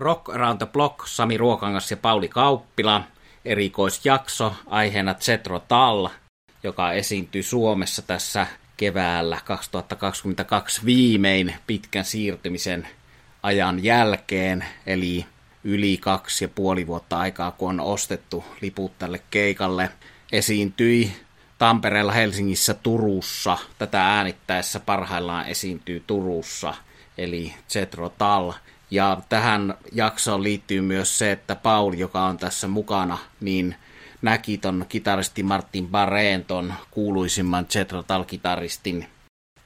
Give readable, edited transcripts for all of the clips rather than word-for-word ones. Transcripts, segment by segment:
Rock Around the Block, Sami Ruokangas ja Pauli Kauppila. Erikoisjakso, aiheena Cetrotal, joka esiintyi Suomessa tässä keväällä 2022 viimein pitkän siirtymisen ajan jälkeen, eli yli 2,5 vuotta aikaa, kun on ostettu liput tälle keikalle. Esiintyi Tampereella, Helsingissä, Turussa. Tätä äänittäessä parhaillaan esiintyy Turussa, eli Cetrotal. Ja tähän jaksoon liittyy myös se, että Pauli, joka on tässä mukana, niin näki ton kitaristi Martin Barreen, ton kuuluisimman Cetrotal-kitaristin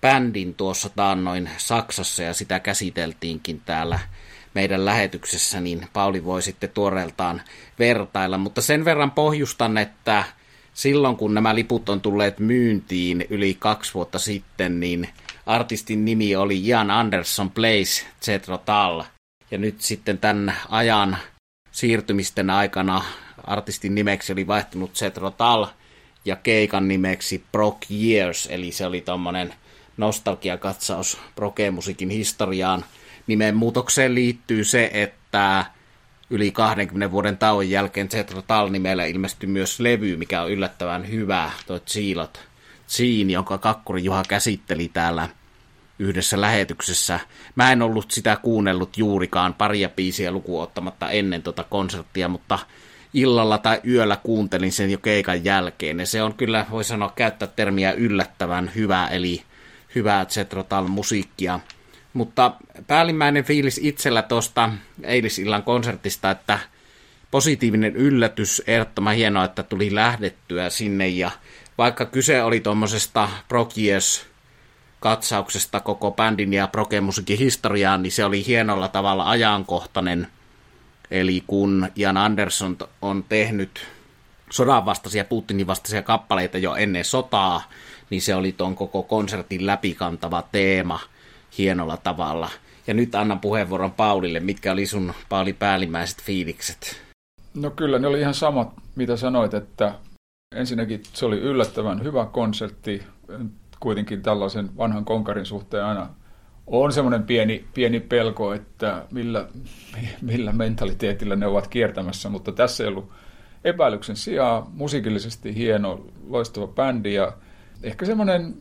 bändin tuossa taannoin Saksassa, ja sitä käsiteltiinkin täällä meidän lähetyksessä, niin Pauli voi sitten tuoreeltaan vertailla. Mutta sen verran pohjustan, että silloin kun nämä liput on tulleet myyntiin yli 2 vuotta sitten, niin artistin nimi oli Ian Anderson Plays Cetrotal. Ja nyt sitten tämän ajan siirtymisten aikana artistin nimeksi oli vaihtunut Cetrotal ja keikan nimeksi Prog Years, eli se oli tommonen nostalgiakatsaus proge-musiikin historiaan. Nimen muutokseen liittyy se, että yli 20 vuoden tauon jälkeen Cetrotal nimellä ilmestyi myös levy, mikä on yllättävän hyvä, toi Ziin, jonka Kakkuri Juha käsitteli täällä yhdessä lähetyksessä. Mä en ollut sitä kuunnellut juurikaan, paria biisiä lukuun ottamatta ennen tota konserttia, mutta illalla tai yöllä kuuntelin sen jo keikan jälkeen, ja se on kyllä, voi sanoa, käyttää termiä yllättävän hyvä, eli hyvää Cetrotal-musiikkia. Mutta päällimmäinen fiilis itsellä tuosta eilisillan konsertista, että positiivinen yllätys, ehdottoman hienoa, että tuli lähdettyä sinne, ja vaikka kyse oli tuommoisesta Prog Years-katsauksesta koko bändin ja proge-musiikin historiaan, niin se oli hienolla tavalla ajankohtainen. Eli kun Ian Anderson on tehnyt sodanvastaisia, Putinin vastaisia kappaleita jo ennen sotaa, niin se oli tuon koko konsertin läpikantava teema hienolla tavalla. Ja nyt annan puheenvuoron Paulille. Mitkä oli sun, Pauli, päällimmäiset fiilikset? No kyllä, ne oli ihan samat, mitä sanoit, että ensinnäkin se oli yllättävän hyvä konsertti. Kuitenkin tällaisen vanhan konkarin suhteen aina on semmoinen pieni pelko, että millä mentaliteetillä ne ovat kiertämässä, mutta tässä ei ollut epäilyksen sijaa. Musiikillisesti hieno, loistava bändi, ja ehkä semmoinen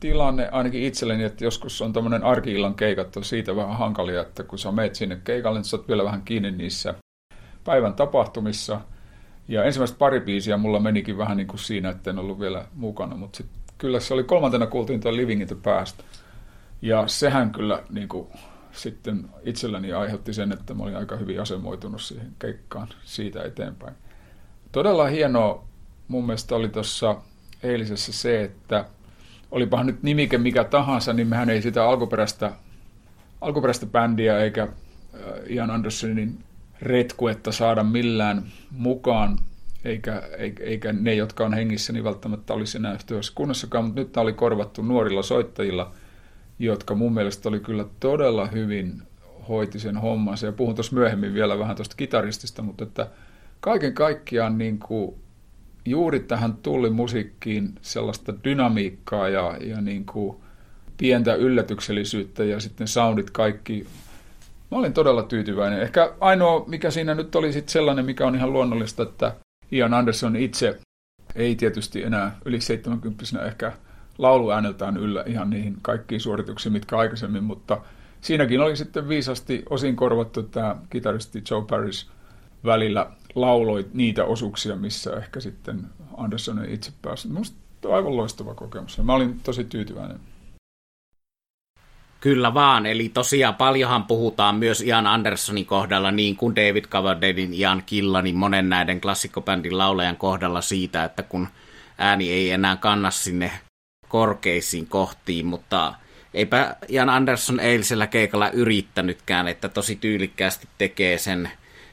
tilanne ainakin itselleni, että joskus on tämmöinen arki-illan keikat on siitä vähän hankalia, että kun sä meet sinne keikalle, niin sä oot vielä vähän kiinni niissä päivän tapahtumissa. Ja ensimmäistä pari biisiä mulla menikin vähän niin kuin siinä, että en ollut vielä mukana, mutta sit kyllä se oli, kolmantena kuultiin tuo Living in the Past. Ja sehän kyllä niin kuin sitten itselläni aiheutti sen, että mä olin aika hyvin asemoitunut siihen keikkaan siitä eteenpäin. Todella hienoa mun mielestä oli tuossa eilisessä se, että olipahan nyt nimike mikä tahansa, niin mehän ei sitä alkuperäistä bändiä eikä Ian Andersonin retkuetta saada millään mukaan, eikä ne, jotka on hengissä, niin välttämättä olisi enää yhdessä kunnassakaan, mutta nyt tämä oli korvattu nuorilla soittajilla, jotka mun mielestä oli kyllä todella hyvin hoiti sen hommansa, ja puhun tuossa myöhemmin vielä vähän tuosta kitaristista, mutta että kaiken kaikkiaan niin kuin juuri tähän tuli musiikkiin sellaista dynamiikkaa ja niin kuin pientä yllätyksellisyyttä, ja sitten soundit kaikki. Mä olin todella tyytyväinen. Ehkä ainoa, mikä siinä nyt oli sit sellainen, mikä on ihan luonnollista, että Ian Anderson itse ei tietysti enää yli 70-vuotiaana ehkä lauluääneltään yllä ihan niihin kaikkiin suorituksiin, mitkä aikaisemmin, mutta siinäkin oli sitten viisasti osin korvattu tämä kitaristi Joe Parrish välillä lauloi niitä osuuksia, missä ehkä sitten Anderson ei itse päässyt. Minusta aivan loistava kokemus. Mä olin tosi tyytyväinen. Kyllä vaan, eli tosiaan paljonhan puhutaan myös Ian Andersonin kohdalla, niin kuin David Coverdalein, Ian Killanin, monen näiden klassikkobändin laulajan kohdalla siitä, että kun ääni ei enää kanna sinne korkeisiin kohtiin, mutta eipä Ian Anderson eilisellä keikalla yrittänytkään, että tosi tyylikkäästi tekee sen,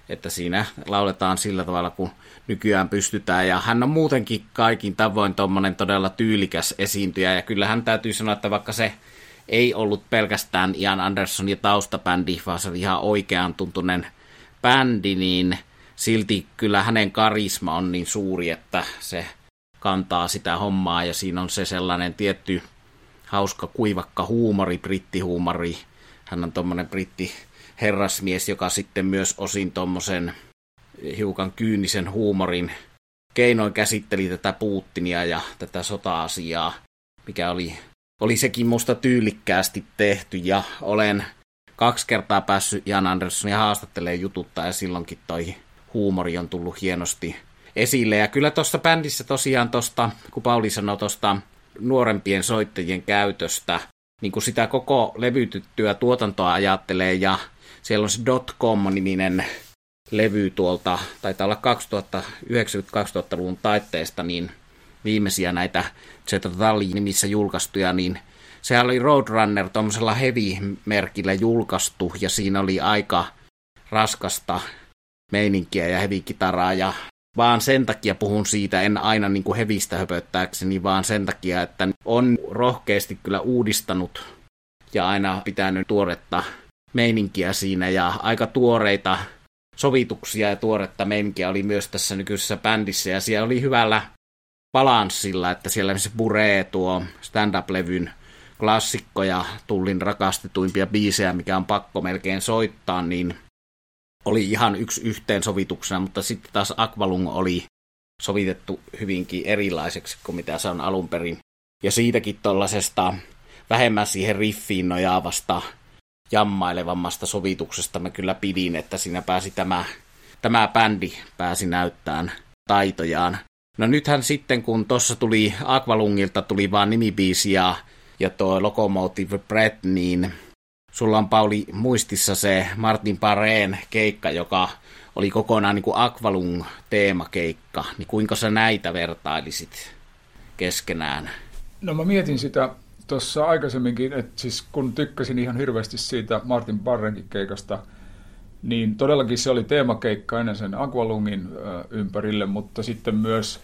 että siinä lauletaan sillä tavalla, kun nykyään pystytään, ja hän on muutenkin kaikin tavoin tommonen todella tyylikäs esiintyjä, ja kyllähän täytyy sanoa, että vaikka se ei ollut pelkästään Ian Anderson ja taustabändi, vaan se oli ihan oikean tuntunen bändi, niin silti kyllä hänen karisma on niin suuri, että se kantaa sitä hommaa, ja siinä on se sellainen tietty hauska, kuivakka huumori, brittihuumori. Hän on tommonen britti herrasmies, joka sitten myös osin tommosen hiukan kyynisen huumorin keinoin käsitteli tätä Putinia ja tätä sota-asiaa, mikä oli sekin musta tyylikkäästi tehty, ja olen 2 kertaa päässyt Ian Andersonia haastattelemaan jututtaa, ja silloinkin toi huumori on tullut hienosti esille. Ja kyllä tuossa bändissä tosiaan tuosta, kun Pauli sanoi tuosta nuorempien soittajien käytöstä, niin kun sitä koko levytyttyä tuotantoa ajattelee, ja siellä on se Dotcom-niminen levy tuolta, taitaa olla 2090-2000-luvun taitteesta, niin viimeisiä näitä Cetrotalin nimissä julkaistuja, niin sehän oli Roadrunner tuollaisella heavy-merkillä julkaistu, ja siinä oli aika raskasta meininkiä ja heavy-kitaraa, ja vaan sen takia puhun siitä, en aina niin kuin hevistä höpöttääkseni, vaan sen takia, että on rohkeasti kyllä uudistanut ja aina pitänyt tuoretta meininkiä siinä, ja aika tuoreita sovituksia ja tuoretta meininkiä oli myös tässä nykyisessä bändissä, ja siellä oli hyvällä balanssilla, että siellä se Bouree, tuo Stand Up-levyn klassikko ja Tullin rakastetuimpia biisejä, mikä on pakko melkein soittaa, niin oli ihan yksi yhteensovituksena, mutta sitten taas Aqualung oli sovitettu hyvinkin erilaiseksi kuin mitä se on alun perin. Ja siitäkin tuollaisesta vähemmän siihen riffiin nojaavasta jammailevammasta sovituksesta mä kyllä pidin, että siinä pääsi tämä bändi pääsi näyttämään taitojaan. No nythän sitten, kun tuossa tuli Aqualungilta tuli vaan nimibiisi ja tuo Locomotive Breath, niin sulla on, Pauli, muistissa se Martin Barreen keikka, joka oli kokonaan niin kuin Aqualung-teemakeikka. Niin kuinka sä näitä vertailisit keskenään? No mä mietin sitä tuossa aikaisemminkin, että siis kun tykkäsin ihan hirveästi siitä Martin Barrenkin keikasta, niin todellakin se oli teemakeikka ennen sen Aqualungin ympärille, mutta sitten myös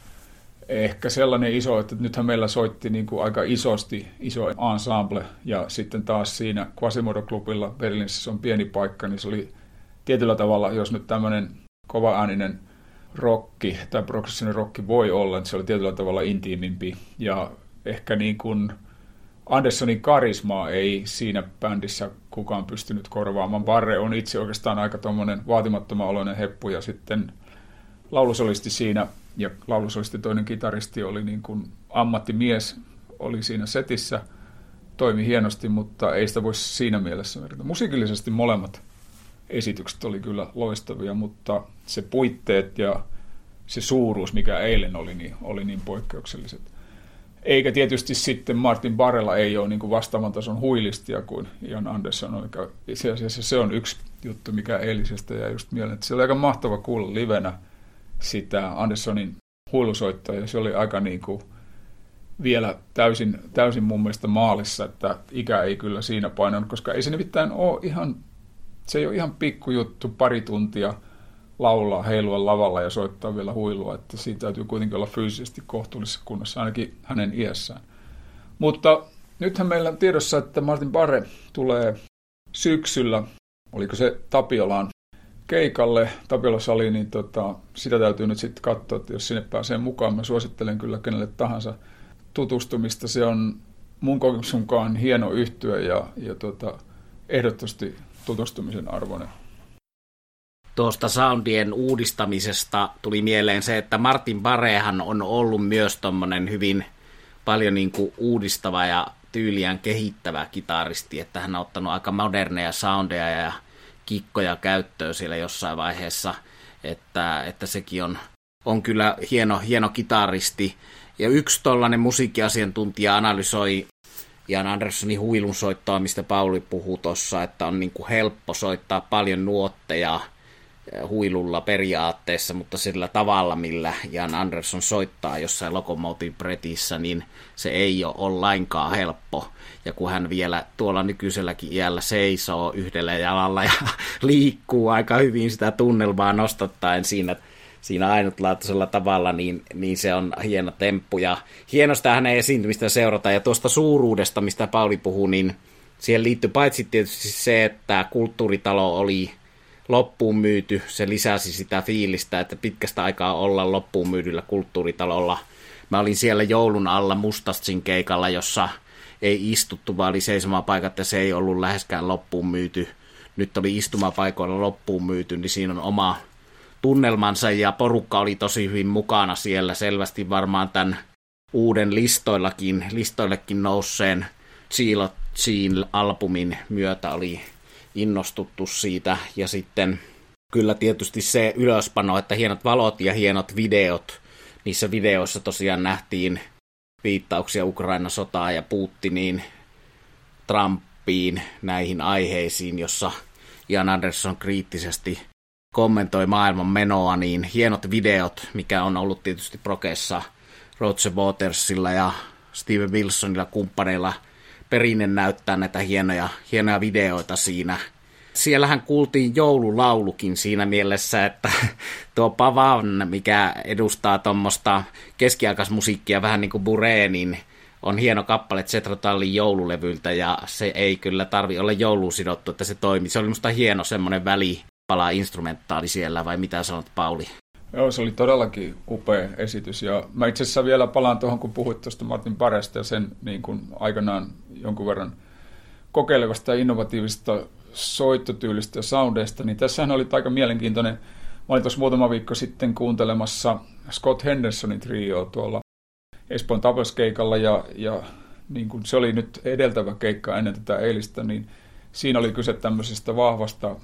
ehkä sellainen iso, että nythän meillä soitti niin kuin aika iso ensemble, ja sitten taas siinä Quasimodo-klubilla Berliinissä on pieni paikka, niin se oli tietyllä tavalla, jos nyt tämmöinen kovaääninen rokki tai progressiivinen rokki voi olla, niin se oli tietyllä tavalla intiimimpi, ja ehkä niin kuin Andersonin karismaa ei siinä bändissä kukaan pystynyt korvaamaan. Barre on itse oikeastaan aika tuommoinen vaatimattoman oloinen heppu, ja sitten laulusolisti siinä, ja laulusolisti toinen kitaristi oli niin kuin ammattimies, oli siinä setissä, toimi hienosti, mutta ei sitä voi siinä mielessä merkitä. Musiikillisesti molemmat esitykset oli kyllä loistavia, mutta se puitteet ja se suuruus, mikä eilen oli niin poikkeukselliset. Eikä tietysti sitten Martin Barrella ei ole niin kuin vastaavan tason huilistia kuin Ian Anderson. Eli itse asiassa se on yksi juttu, mikä eilisestä jäi just mieleen. Että se oli aika mahtava kuulla livenä sitä Andersonin huilusoittajia. Se oli aika niin kuin vielä täysin mun mielestä maalissa, että ikä ei kyllä siinä painanut, koska ei se nimittäin ole ihan, se ei ole ihan pikkujuttu pari tuntia laulaa, heilua lavalla ja soittaa vielä huilua, että siitä täytyy kuitenkin olla fyysisesti kohtuullisessa kunnossa, ainakin hänen iässään. Mutta nythän meillä on tiedossa, että Martin Barre tulee syksyllä, oliko se Tapiolaan keikalle, Tapiola-Sali, niin sitä täytyy nyt sitten katsoa, että jos sinne pääsee mukaan, mä suosittelen kyllä kenelle tahansa tutustumista. Se on mun kokemuksen mukaan hieno yhtye ja ehdottomasti tutustumisen arvoinen. Tuosta soundien uudistamisesta tuli mieleen se, että Martin Barrehan on ollut myös tommonen hyvin paljon niin kuin uudistava ja tyyliään kehittävä kitaristi, että hän on ottanut aika moderneja soundeja ja kikkoja käyttöön siellä jossain vaiheessa, että sekin on kyllä hieno kitaristi. Ja yksi tollainen musiikkiasiantuntija analysoi Ian Andersonin huilunsoittoa, mistä Pauli puhui tuossa, että on niin kuin helppo soittaa paljon nuotteja huilulla periaatteessa, mutta sillä tavalla, millä Ian Anderson soittaa jossain Locomotive Breathissä, niin se ei ole lainkaan helppo. Ja kun hän vielä tuolla nykyiselläkin iällä seisoo yhdellä jalalla ja liikkuu aika hyvin sitä tunnelmaa nostattaen siinä ainutlaatuisella tavalla, niin se on hieno temppu. Ja hienosta hänen esiintymistä seurata. Ja tuosta suuruudesta, mistä Pauli puhui, niin siihen liittyy paitsi tietysti se, että kulttuuritalo oli loppuun myyty, se lisäsi sitä fiilistä, että pitkästä aikaa olla loppuun myydyllä kulttuuritalolla. Mä olin siellä joulun alla Mustastin keikalla, jossa ei istuttu, vaan oli seisomapaikat, ja se ei ollut läheskään loppuun myyty. nyt oli istumapaikoilla loppuun myyty, niin siinä on oma tunnelmansa ja porukka oli tosi hyvin mukana siellä. Selvästi varmaan tämän uuden listoillekin nousseen Seal-albumin myötä oli innostuttu siitä. Ja sitten kyllä tietysti se ylöspano, että hienot valot ja hienot videot. Niissä videoissa tosiaan nähtiin viittauksia Ukraina-sotaan ja Putiniin, Trumpiin, näihin aiheisiin, jossa Ian Anderson kriittisesti kommentoi maailman menoa, niin hienot videot, mikä on ollut tietysti progessa Roger Watersilla ja Steven Wilsonilla kumppaneilla perinne näyttää näitä hienoja videoita siinä. Siellähän kuultiin joululaulukin siinä mielessä, että tuo Pavane, mikä edustaa tuommoista keskiaikaismusiikkia vähän niin kuin Bouree, niin on hieno kappale Cetrotalin joululevyltä ja se ei kyllä tarvi olla jouluun sidottu, että se toimii. Se oli musta hieno semmoinen välipala instrumentaali siellä, vai mitä sanot Pauli? Joo, se oli todellakin upea esitys ja mä itse asiassa vielä palaan tuohon, kun puhuit tuosta Martin Barresta ja sen niin kuin aikanaan jonkun verran kokeilevasta ja innovatiivista soittotyylistä ja soundeista, niin tässähän oli aika mielenkiintoinen. Mä olin tuossa muutama viikko sitten kuuntelemassa Scott Hendersonin trioa tuolla Espoon Tapiola-Salilla ja niin kun se oli nyt edeltävä keikka ennen tätä eilistä, niin siinä oli kyse tämmöisestä vahvasta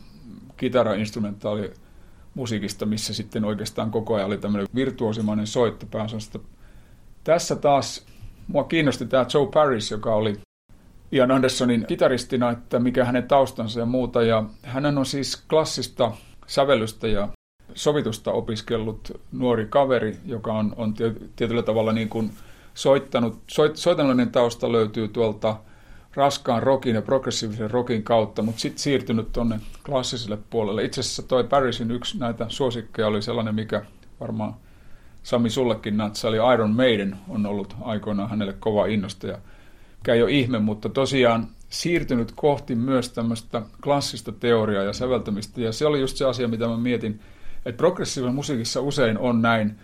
kitara-instrumentaalimusiikista, missä sitten oikeastaan koko ajan oli tämmöinen virtuosimainen soitto pääosasta. Tässä taas mua kiinnosti tämä Joe Parrish, joka oli Ian Andersonin kitaristina, että mikä hänen taustansa ja muuta. Ja hän on siis klassista sävellystä ja sovitusta opiskellut nuori kaveri, joka on tietyllä tavalla niin kuin soittanut. Soitannollinen tausta löytyy tuolta raskaan rockin ja progressiivisen rockin kautta, mutta sitten siirtynyt tuonne klassiselle puolelle. Itse asiassa toi Parisin yksi näitä suosikkeja oli sellainen, mikä varmaan Sami sullekin natsaili. Iron Maiden on ollut aikoinaan hänelle kova innostaja. Mikä ei ole ihme, mutta tosiaan siirtynyt kohti myös tämmöistä klassista teoriaa ja säveltämistä. Ja se oli just se asia, mitä mä mietin, että progressiivisessa musiikissa usein on näin,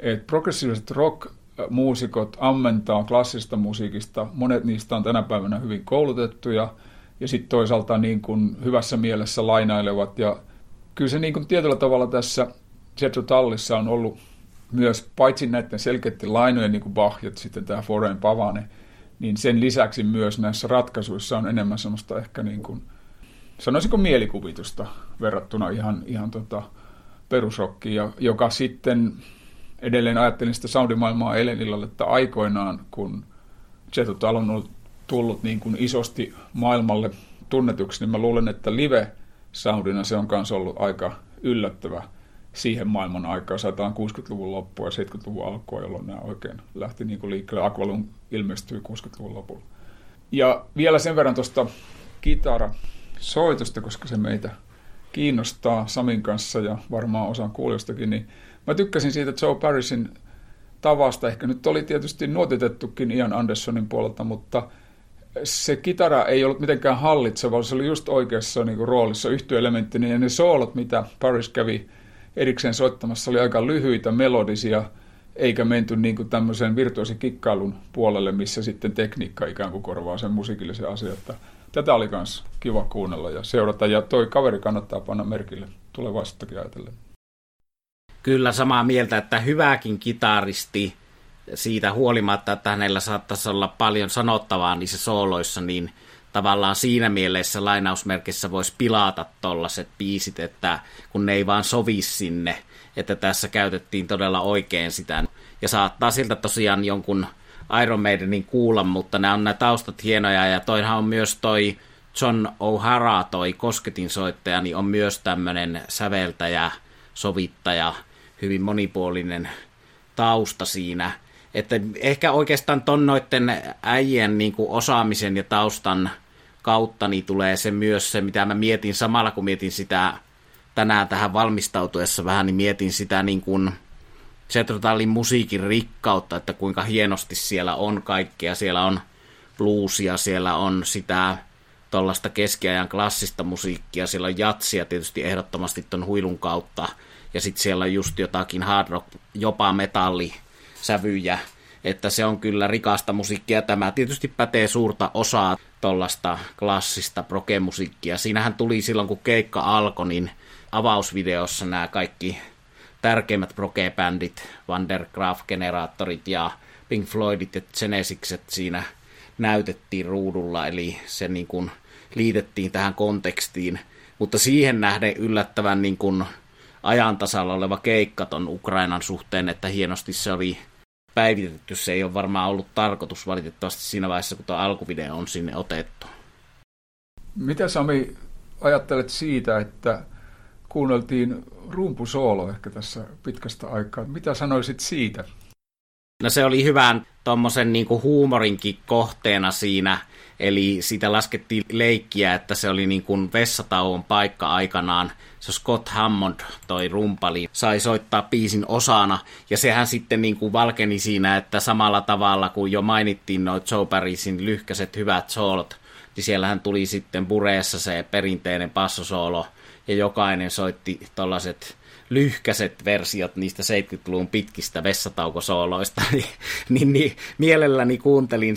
että progressiiviset rock-muusikot ammentaa klassista musiikista. Monet niistä on tänä päivänä hyvin koulutettuja ja sitten toisaalta niin kuin hyvässä mielessä lainailevat. Ja kyllä se niin kuin tietyllä tavalla tässä Jethro Tullissa on ollut myös paitsi näiden selkeästi lainojen, niin kuin Bach ja sitten tämä Florian Pavane, niin sen lisäksi myös näissä ratkaisuissa on enemmän semmoista ehkä niin kuin, sanoisinko mielikuvitusta verrattuna ihan perusrockiin, joka sitten edelleen ajattelin sitä soundimaailmaa eilen illalla, että aikoinaan kun Jethro Tull on tullut niin kuin isosti maailmalle tunnetuksi, niin mä luulen, että live-soundina se on kanssa ollut aika yllättävä siihen maailman aikaan, saataan 60-luvun loppua ja 70-luvun alkua, jolloin nämä oikein lähti niin kuin liikkeelle. Aqualung ilmestyi 60-luvun lopulla. Ja vielä sen verran tuosta kitarasoitosta, koska se meitä kiinnostaa Samin kanssa ja varmaan osan kuulijoistakin, niin mä tykkäsin siitä Joe Parrishin tavasta. Ehkä nyt oli tietysti nuotitettukin Ian Andersonin puolelta, mutta se kitara ei ollut mitenkään hallitseva, se oli just oikeassa niin kuin roolissa yhtyeelementtinä ja ne soolot, mitä Parrish kävi erikseen soittamassa, oli aika lyhyitä, melodisia, eikä menty niin kuin tämmöisen virtuoisen kikkailun puolelle, missä sitten tekniikka ikään kuin korvaa sen musiikillisen asian. Tätä oli myös kiva kuunnella ja seurata, ja toi kaveri kannattaa panna merkille tulevaisuuttakin ajatellen. Kyllä samaa mieltä, että hyväkin kitaristi, siitä huolimatta, että hänellä saattaisi olla paljon sanottavaa niissä sooloissa, niin tavallaan siinä mielessä lainausmerkissä voisi pilata tollaset biisit, että kun ne ei vaan sovi sinne, että tässä käytettiin todella oikein sitä. Ja saattaa siltä tosiaan jonkun Iron Maidenin kuulla, mutta nämä on nämä taustat hienoja. Ja toihan on myös toi John O'Hara, toi kosketinsoittaja, niin on myös tämmöinen säveltäjä, sovittaja, hyvin monipuolinen tausta siinä. Että ehkä oikeastaan ton noitten äijien niin kuin osaamisen ja taustan kautta niin tulee se myös se, mitä mä mietin samalla, kun mietin sitä tänään tähän valmistautuessa vähän, niin mietin sitä niin kuin Cetrotalin musiikin rikkautta, että kuinka hienosti siellä on kaikkea. Siellä on bluesia, siellä on sitä tuollaista keskiajan klassista musiikkia, siellä on jatsia tietysti ehdottomasti ton huilun kautta, ja sitten siellä on just jotakin hard rock, jopa metalli sävyjä, että se on kyllä rikasta musiikkia. Tämä tietysti pätee suurta osaa tuollaista klassista proge-musiikkia. Siinähän tuli silloin, kun keikka alkoi, niin avausvideossa nämä kaikki tärkeimmät proge-bändit, Van der Graaf-generaattorit ja Pink Floydit ja Genesikset siinä näytettiin ruudulla, eli se niin kuin liitettiin tähän kontekstiin, mutta siihen nähden yllättävän niin kuin ajantasalla oleva keikka ton Ukrainan suhteen, että hienosti se oli päivitetty. Se ei ole varmaan ollut tarkoitus valitettavasti siinä vaiheessa, kun tuo alkuvideo on sinne otettu. Mitä Sami ajattelet siitä, että kuunneltiin rumpusoolo ehkä tässä pitkästä aikaa? Mitä sanoisit siitä? No se oli hyvän tommosen niinku huumorinkin kohteena siinä, eli siitä laskettiin leikkiä, että se oli niinku vessatauon paikka aikanaan. Se Scott Hammond, toi rumpali, sai soittaa biisin osana, ja sehän sitten niinku valkeni siinä, että samalla tavalla kuin jo mainittiin noi Joe Parrishin lyhkäiset hyvät soolot, niin siellähän tuli sitten Boureessa se perinteinen bassosoolo, ja jokainen soitti tollaset lyhkäiset versiot niistä 70-luvun pitkistä vessataukosooloista, niin mielelläni kuuntelin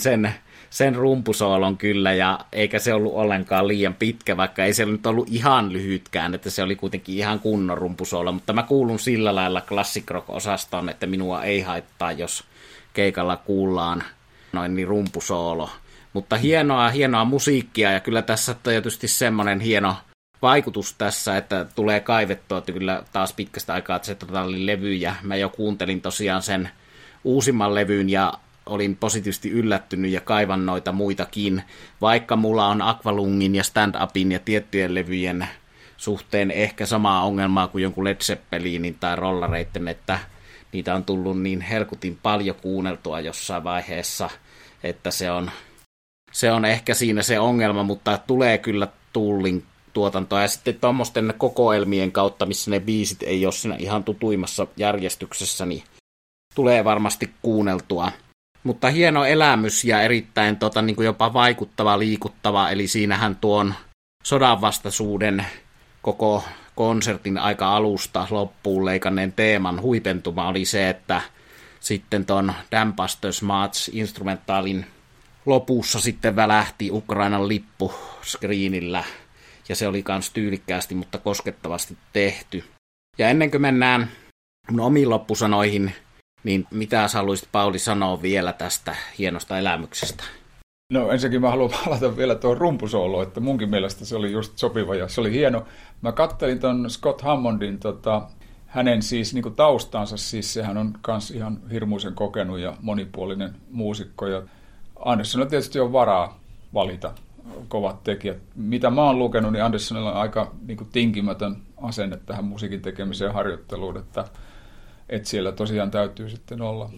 sen rumpusoolon kyllä, ja eikä se ollut ollenkaan liian pitkä, vaikka ei se nyt ollut ihan lyhytkään, että se oli kuitenkin ihan kunnon rumpusoolo, mutta mä kuulun sillä lailla classic rock-osastoon, että minua ei haittaa, jos keikalla kuullaan noin niin rumpusoolo, mutta hienoa musiikkia, ja kyllä tässä tietysti semmoinen hieno vaikutus tässä, että tulee kaivettua, että kyllä taas pitkästä aikaa Cetrotalin levyjä. Mä jo kuuntelin tosiaan sen uusimman levyyn ja olin positiivisesti yllättynyt ja kaivan noita muitakin, vaikka mulla on Aqualungin ja Stand Upin ja tiettyjen levyjen suhteen ehkä samaa ongelmaa kuin jonkun Led Zeppelinin tai Rollareitten, että niitä on tullut niin helkutin paljon kuunneltua jossain vaiheessa, että se on ehkä siinä se ongelma, mutta tulee kyllä tullin tuotantoa. Ja sitten tuommoisten kokoelmien kautta, missä ne biisit ei ole siinä ihan tutuimmassa järjestyksessä, niin tulee varmasti kuunneltua. Mutta hieno elämys ja erittäin niin kuin jopa vaikuttava, liikuttava, eli siinähän tuon sodanvastaisuuden koko konsertin aika alusta loppuun leikanneen teeman huipentuma oli se, että sitten tuon Dampastö Smarts -instrumentaalin lopussa sitten välähti Ukrainan lippu screenillä. Ja se oli myös tyylikkäästi, mutta koskettavasti tehty. Ja ennen kuin mennään mun omiin loppusanoihin, niin mitä sä haluaisit, Pauli, sanoa vielä tästä hienosta elämyksestä? No ensinnäkin mä haluan palata vielä tuon rumpusooloon, että munkin mielestä se oli just sopiva ja se oli hieno. Mä kattelin ton Scott Hammondin, hänen siis niin kuin taustansa, siis sehän on kans ihan hirmuisen kokenut ja monipuolinen muusikko. Ja Anderson tietysti on varaa valita kovat tekijät. Mitä mä oon lukenut, niin Andersonilla on aika niin kuin tinkimätön asenne tähän musiikin tekemiseen ja harjoitteluun, että siellä tosiaan täytyy sitten olla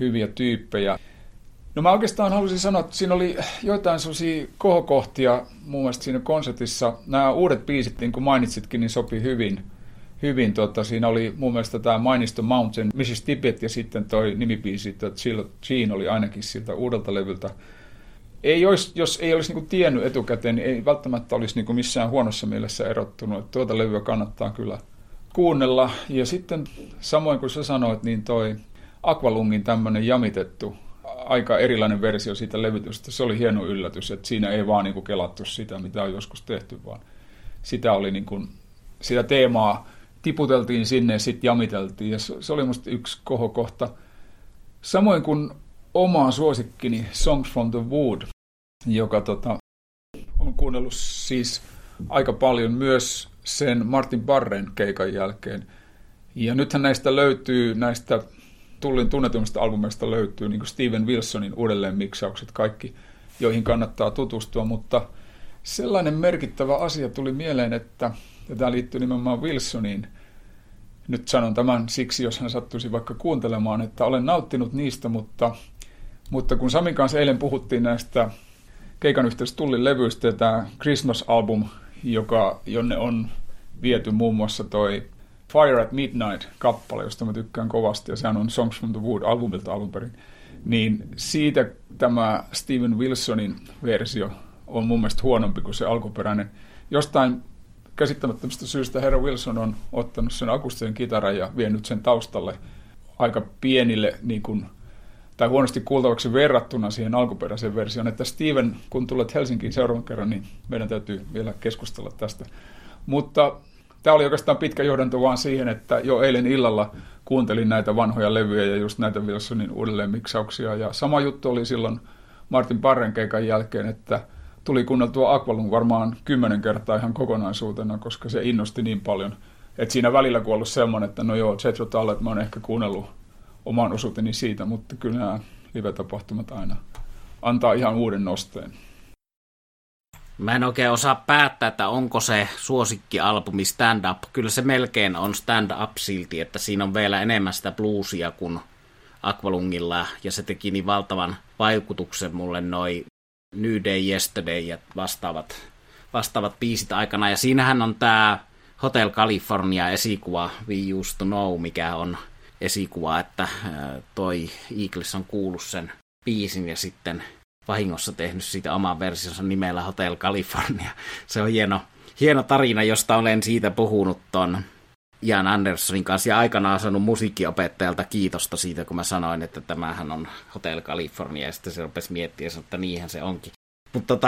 hyviä tyyppejä. No mä oikeastaan halusin sanoa, että siinä oli joitain sellaisia kohokohtia muun muassa siinä konsertissa. Nämä uudet biisit, niin kuin mainitsitkin, niin sopi hyvin. Siinä oli mun mielestä tämä mainisto Mountain Mrs. Tibet ja sitten toi nimibiisi, Jean oli ainakin siltä uudelta levyltä. Jos ei olisi niinku tiennyt etukäteen, niin ei välttämättä olisi niinku missään huonossa mielessä erottunut. Että tuota levyä kannattaa kyllä kuunnella. Ja sitten samoin kuin sä sanoit, niin toi Aqualungin tämmöinen jamitettu, aika erilainen versio siitä levytystä. Se oli hieno yllätys, että siinä ei vaan niinku kelattu sitä, mitä on joskus tehty, vaan sitä teemaa tiputeltiin sinne ja sitten jamiteltiin. Ja se oli musta yksi kohokohta. Samoin kuin oma suosikkini Songs from the Wood, joka on kuunnellut siis aika paljon myös sen Martin Barren keikan jälkeen. Ja nythän näistä Tullin tunnetummista albumeista löytyy niin kuin Steven Wilsonin uudelleenmiksaukset, kaikki, joihin kannattaa tutustua. Mutta sellainen merkittävä asia tuli mieleen, että tämä liittyy nimenomaan Wilsoniin. Nyt sanon tämän siksi, jos hän sattuisi vaikka kuuntelemaan, että olen nauttinut niistä, mutta kun Samin kanssa eilen puhuttiin näistä keikan yhteydessä Tullin levyistä, tämä Christmas-album, jonne on viety muun muassa toi Fire at Midnight-kappale, josta mä tykkään kovasti, ja sehän on Songs from the Wood-albumilta alun perin, niin siitä tämä Steven Wilsonin versio on mun mielestä huonompi kuin se alkuperäinen. Jostain käsittämättömästä syystä herra Wilson on ottanut sen akustisen kitaran ja vienyt sen taustalle aika pienille niin kuin tai huonosti kuultavaksi verrattuna siihen alkuperäiseen versioon, että Steven, kun tulet Helsinkiin seuraavan kerran, niin meidän täytyy vielä keskustella tästä. Mutta tämä oli oikeastaan pitkä johdanto vaan siihen, että jo eilen illalla kuuntelin näitä vanhoja levyjä ja just näitä Wilsonin uudelleenmiksauksia. Ja sama juttu oli silloin Martin Barren keikan jälkeen, että tuli kuunneltua Aqualung varmaan 10 kertaa ihan kokonaisuutena, koska se innosti niin paljon. Että siinä välillä kun on ollut semmoinen, että no joo, Jethro Tull, että mä oon ehkä kuunnellut oman osuuteni siitä, mutta kyllä nämä live-tapahtumat aina antaa ihan uuden nosteen. Mä en oikein osaa päättää, että onko se suosikkialbumi Stand Up. Kyllä se melkein on Stand Up silti, että siinä on vielä enemmän sitä bluesia kuin Aqualungilla. Ja se teki niin valtavan vaikutuksen mulle noi New Day Yesterday ja vastaavat biisit aikana. Ja siinähän on tää Hotel California esikuva We Just Know, mikä on esikuva, että toi Eagles on kuullut sen biisin ja sitten vahingossa tehnyt siitä oman versionsa nimellä Hotel California. Se on hieno tarina, josta olen siitä puhunut ton Ian Andersonin kanssa ja aikanaan saanut musiikkiopettajalta kiitosta siitä, kun mä sanoin, että tämähän on Hotel California ja sitten se rupesi miettimään, että niinhän se onkin. Mutta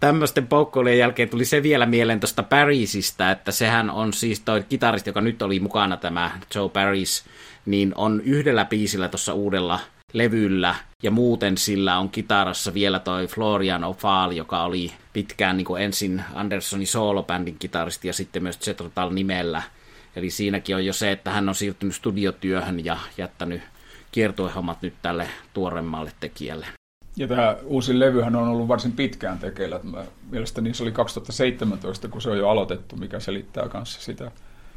tämmöisten poukkoilujen jälkeen tuli se vielä mieleen tuosta Parrishista, että sehän on siis toi kitaristi, joka nyt oli mukana tämä Joe Parrish, niin on yhdellä biisillä tuossa uudella levyllä, ja muuten sillä on kitarassa vielä toi Florian Opahle, joka oli pitkään niin kuin ensin Andersonin soolobändin kitaristi ja sitten myös Cetrotal nimellä. Eli siinäkin on jo se, että hän on siirtynyt studiotyöhön ja jättänyt kiertuehommat nyt tälle tuoremmalle tekijälle. Ja tämä uusi levyhän on ollut varsin pitkään tekeillä. Mielestäni se oli 2017, kun se on jo aloitettu, mikä selittää kanssa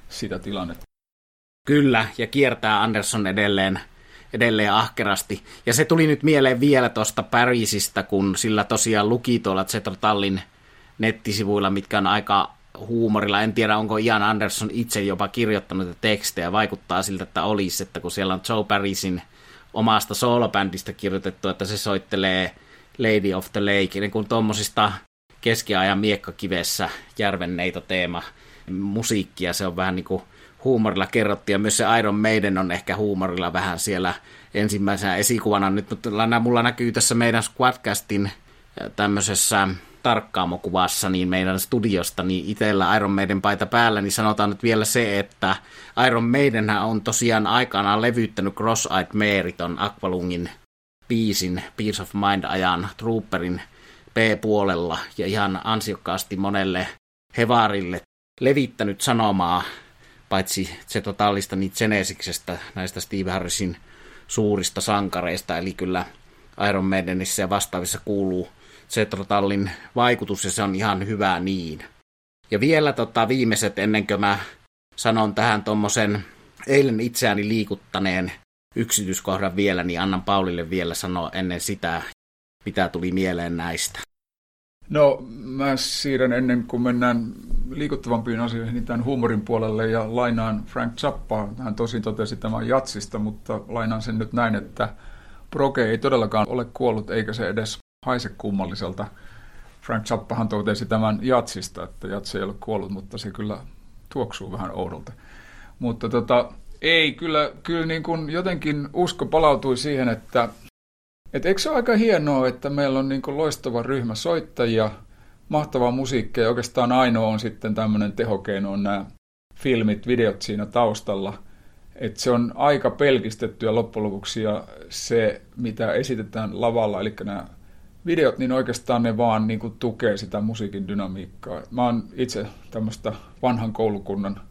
sitä tilannetta. Kyllä, ja kiertää Anderson edelleen ahkerasti. Ja se tuli nyt mieleen vielä tuosta Parrishista, kun sillä tosiaan luki tuolla Cetrotallin nettisivuilla, mitkä on aika huumorilla. En tiedä, onko Ian Anderson itse jopa kirjoittanut tekstejä. Vaikuttaa siltä, että olisi, että kun siellä on Joe Parrishin omasta soolobändistä kirjoitettu, että se soittelee Lady of the Lake, niin kuin tuommoisista keskiajan miekkakivessä järvenneitä teemamusiikkia. Se on vähän niin kuin huumorilla kerrottu, ja myös se Iron Maiden on ehkä huumorilla vähän siellä ensimmäisenä esikuvana. Nyt mulla näkyy tässä meidän Squadcastin tämmöisessä tarkkaamokuvassa niin meidän studiosta, niin itsellä Iron Maiden paita päällä, niin sanotaan nyt vielä se, että Iron Maidenhän on tosiaan aikanaan levyttänyt Cross-Eyed Mary ton Aqualungin biisin, Peace of Mind-ajan Trooperin B-puolella, ja ihan ansiokkaasti monelle hevaarille levittänyt sanomaa, paitsi Cetrotalista, niin Genesiksestä, näistä Steve Harrisin suurista sankareista, eli kyllä Iron Maidenissä ja vastaavissa kuuluu Cetrotallin vaikutus, ja se on ihan hyvä niin. Ja vielä viimeiset, ennen kuin mä sanon tähän tommosen eilen itseäni liikuttaneen yksityiskohdan vielä, niin annan Paulille vielä sanoa ennen sitä, mitä tuli mieleen näistä. No, mä siirrän ennen kuin mennään liikuttavampiin asioihin niin tämän huumorin puolelle, ja lainaan Frank Zappaa. Hän tosin totesi tämän jatsista, mutta lainaan sen nyt näin, että proge ei todellakaan ole kuollut, eikä se edes haise kummalliselta. Frank Zappahan totesi tämän jatsista, että jatsi ei ole kuollut, mutta se kyllä tuoksuu vähän oudolta. Mutta ei, kyllä niin kuin jotenkin usko palautui siihen, että eikö se ole aika hienoa, että meillä on niin kuin loistava ryhmä soittajia, mahtavaa musiikkia, ja oikeastaan ainoa on sitten tämmöinen tehokeino on nämä filmit, videot siinä taustalla. Että se on aika pelkistettyä loppujen lopuksi, ja se, mitä esitetään lavalla, eli nämä videot, niin oikeastaan ne vaan niin kuin tukee sitä musiikin dynamiikkaa. Mä oon itse tämmöistä vanhan koulukunnan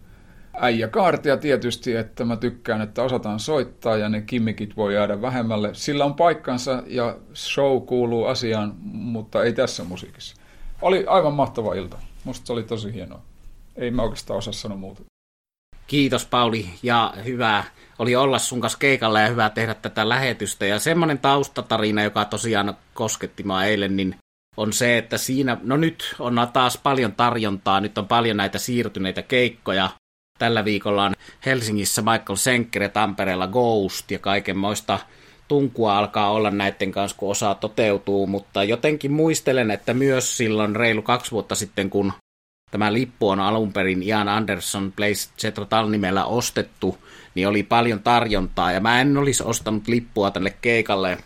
äijäkaartia tietysti, että mä tykkään, että osataan soittaa ja ne kimmikit voi jäädä vähemmälle. Sillä on paikkansa ja show kuuluu asiaan, mutta ei tässä musiikissa. Oli aivan mahtava ilta. Musta se oli tosi hienoa. Ei mä oikeastaan osaa sanoa muuta. Kiitos Pauli, ja hyvää oli olla sun kanssa keikalla ja hyvää tehdä tätä lähetystä. Ja semmoinen taustatarina, joka tosiaan kosketti minua eilen, niin on se, että siinä, no nyt on taas paljon tarjontaa, nyt on paljon näitä siirtyneitä keikkoja. Tällä viikolla on Helsingissä Michael Schenker ja Tampereella Ghost ja kaikenmoista tunkua alkaa olla näiden kanssa, kun osa toteutuu. Mutta jotenkin muistelen, että myös silloin reilu 2 vuotta sitten, kun Tämä lippu on alun perin Ian Anderson Place Cetrotal nimellä ostettu, niin oli paljon tarjontaa ja mä en olisi ostanut lippua tälle keikalle,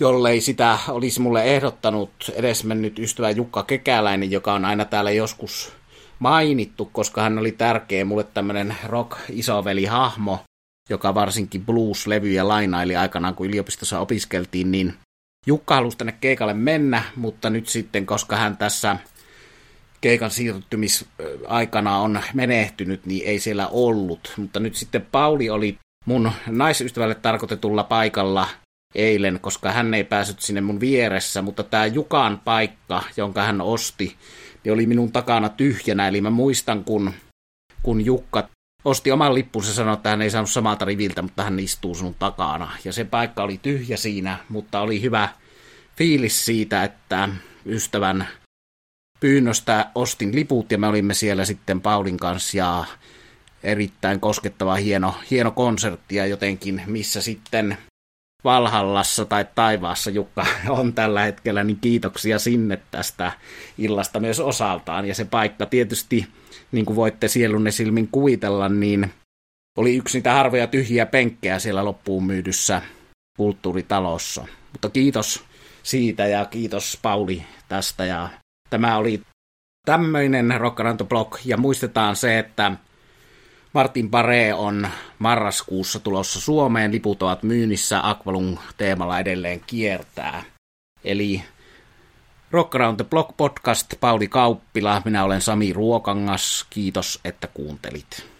jollei sitä olisi mulle ehdottanut edesmennyt ystävä Jukka Kekäläinen, joka on aina täällä joskus mainittu, koska hän oli tärkeä mulle tämmönen rock-isoveli-hahmo, joka varsinkin blues-levyjä lainaili aikanaan, kun yliopistossa opiskeltiin, niin Jukka halusi tänne keikalle mennä, mutta nyt sitten, koska hän tässä keikan siirtymisaikana on menehtynyt, niin ei siellä ollut. Mutta nyt sitten Pauli oli mun naisystävälle tarkoitetulla paikalla eilen, koska hän ei päässyt sinne mun vieressä, mutta tämä Jukan paikka, jonka hän osti, niin oli minun takana tyhjänä. Eli mä muistan, kun Jukka osti oman lippunsa ja sanoi, että hän ei saanut samalta riviltä, mutta hän istuu sinun takana. Ja se paikka oli tyhjä siinä, mutta oli hyvä fiilis siitä, että ystävän pyynnöstä ostin liput ja me olimme siellä sitten Paulin kanssa ja erittäin koskettava hieno konsertti ja jotenkin missä sitten Valhallassa tai taivaassa Jukka on tällä hetkellä, niin kiitoksia sinne tästä illasta myös osaltaan. Ja se paikka tietysti, niin kuin voitte sielunne silmin kuvitella, niin oli yksi niitä harvoja tyhjiä penkkejä siellä loppuun myydyssä kulttuuritalossa. Mutta kiitos siitä ja kiitos Pauli tästä. Ja tämä oli tämmöinen Rockarantoblog ja muistetaan se, että Martin Barre on marraskuussa tulossa Suomeen, liput ovat myynnissä, Aqualung teemalla edelleen kiertää. Eli Rock Around the Block podcast, Pauli Kauppila, minä olen Sami Ruokangas, kiitos että kuuntelit.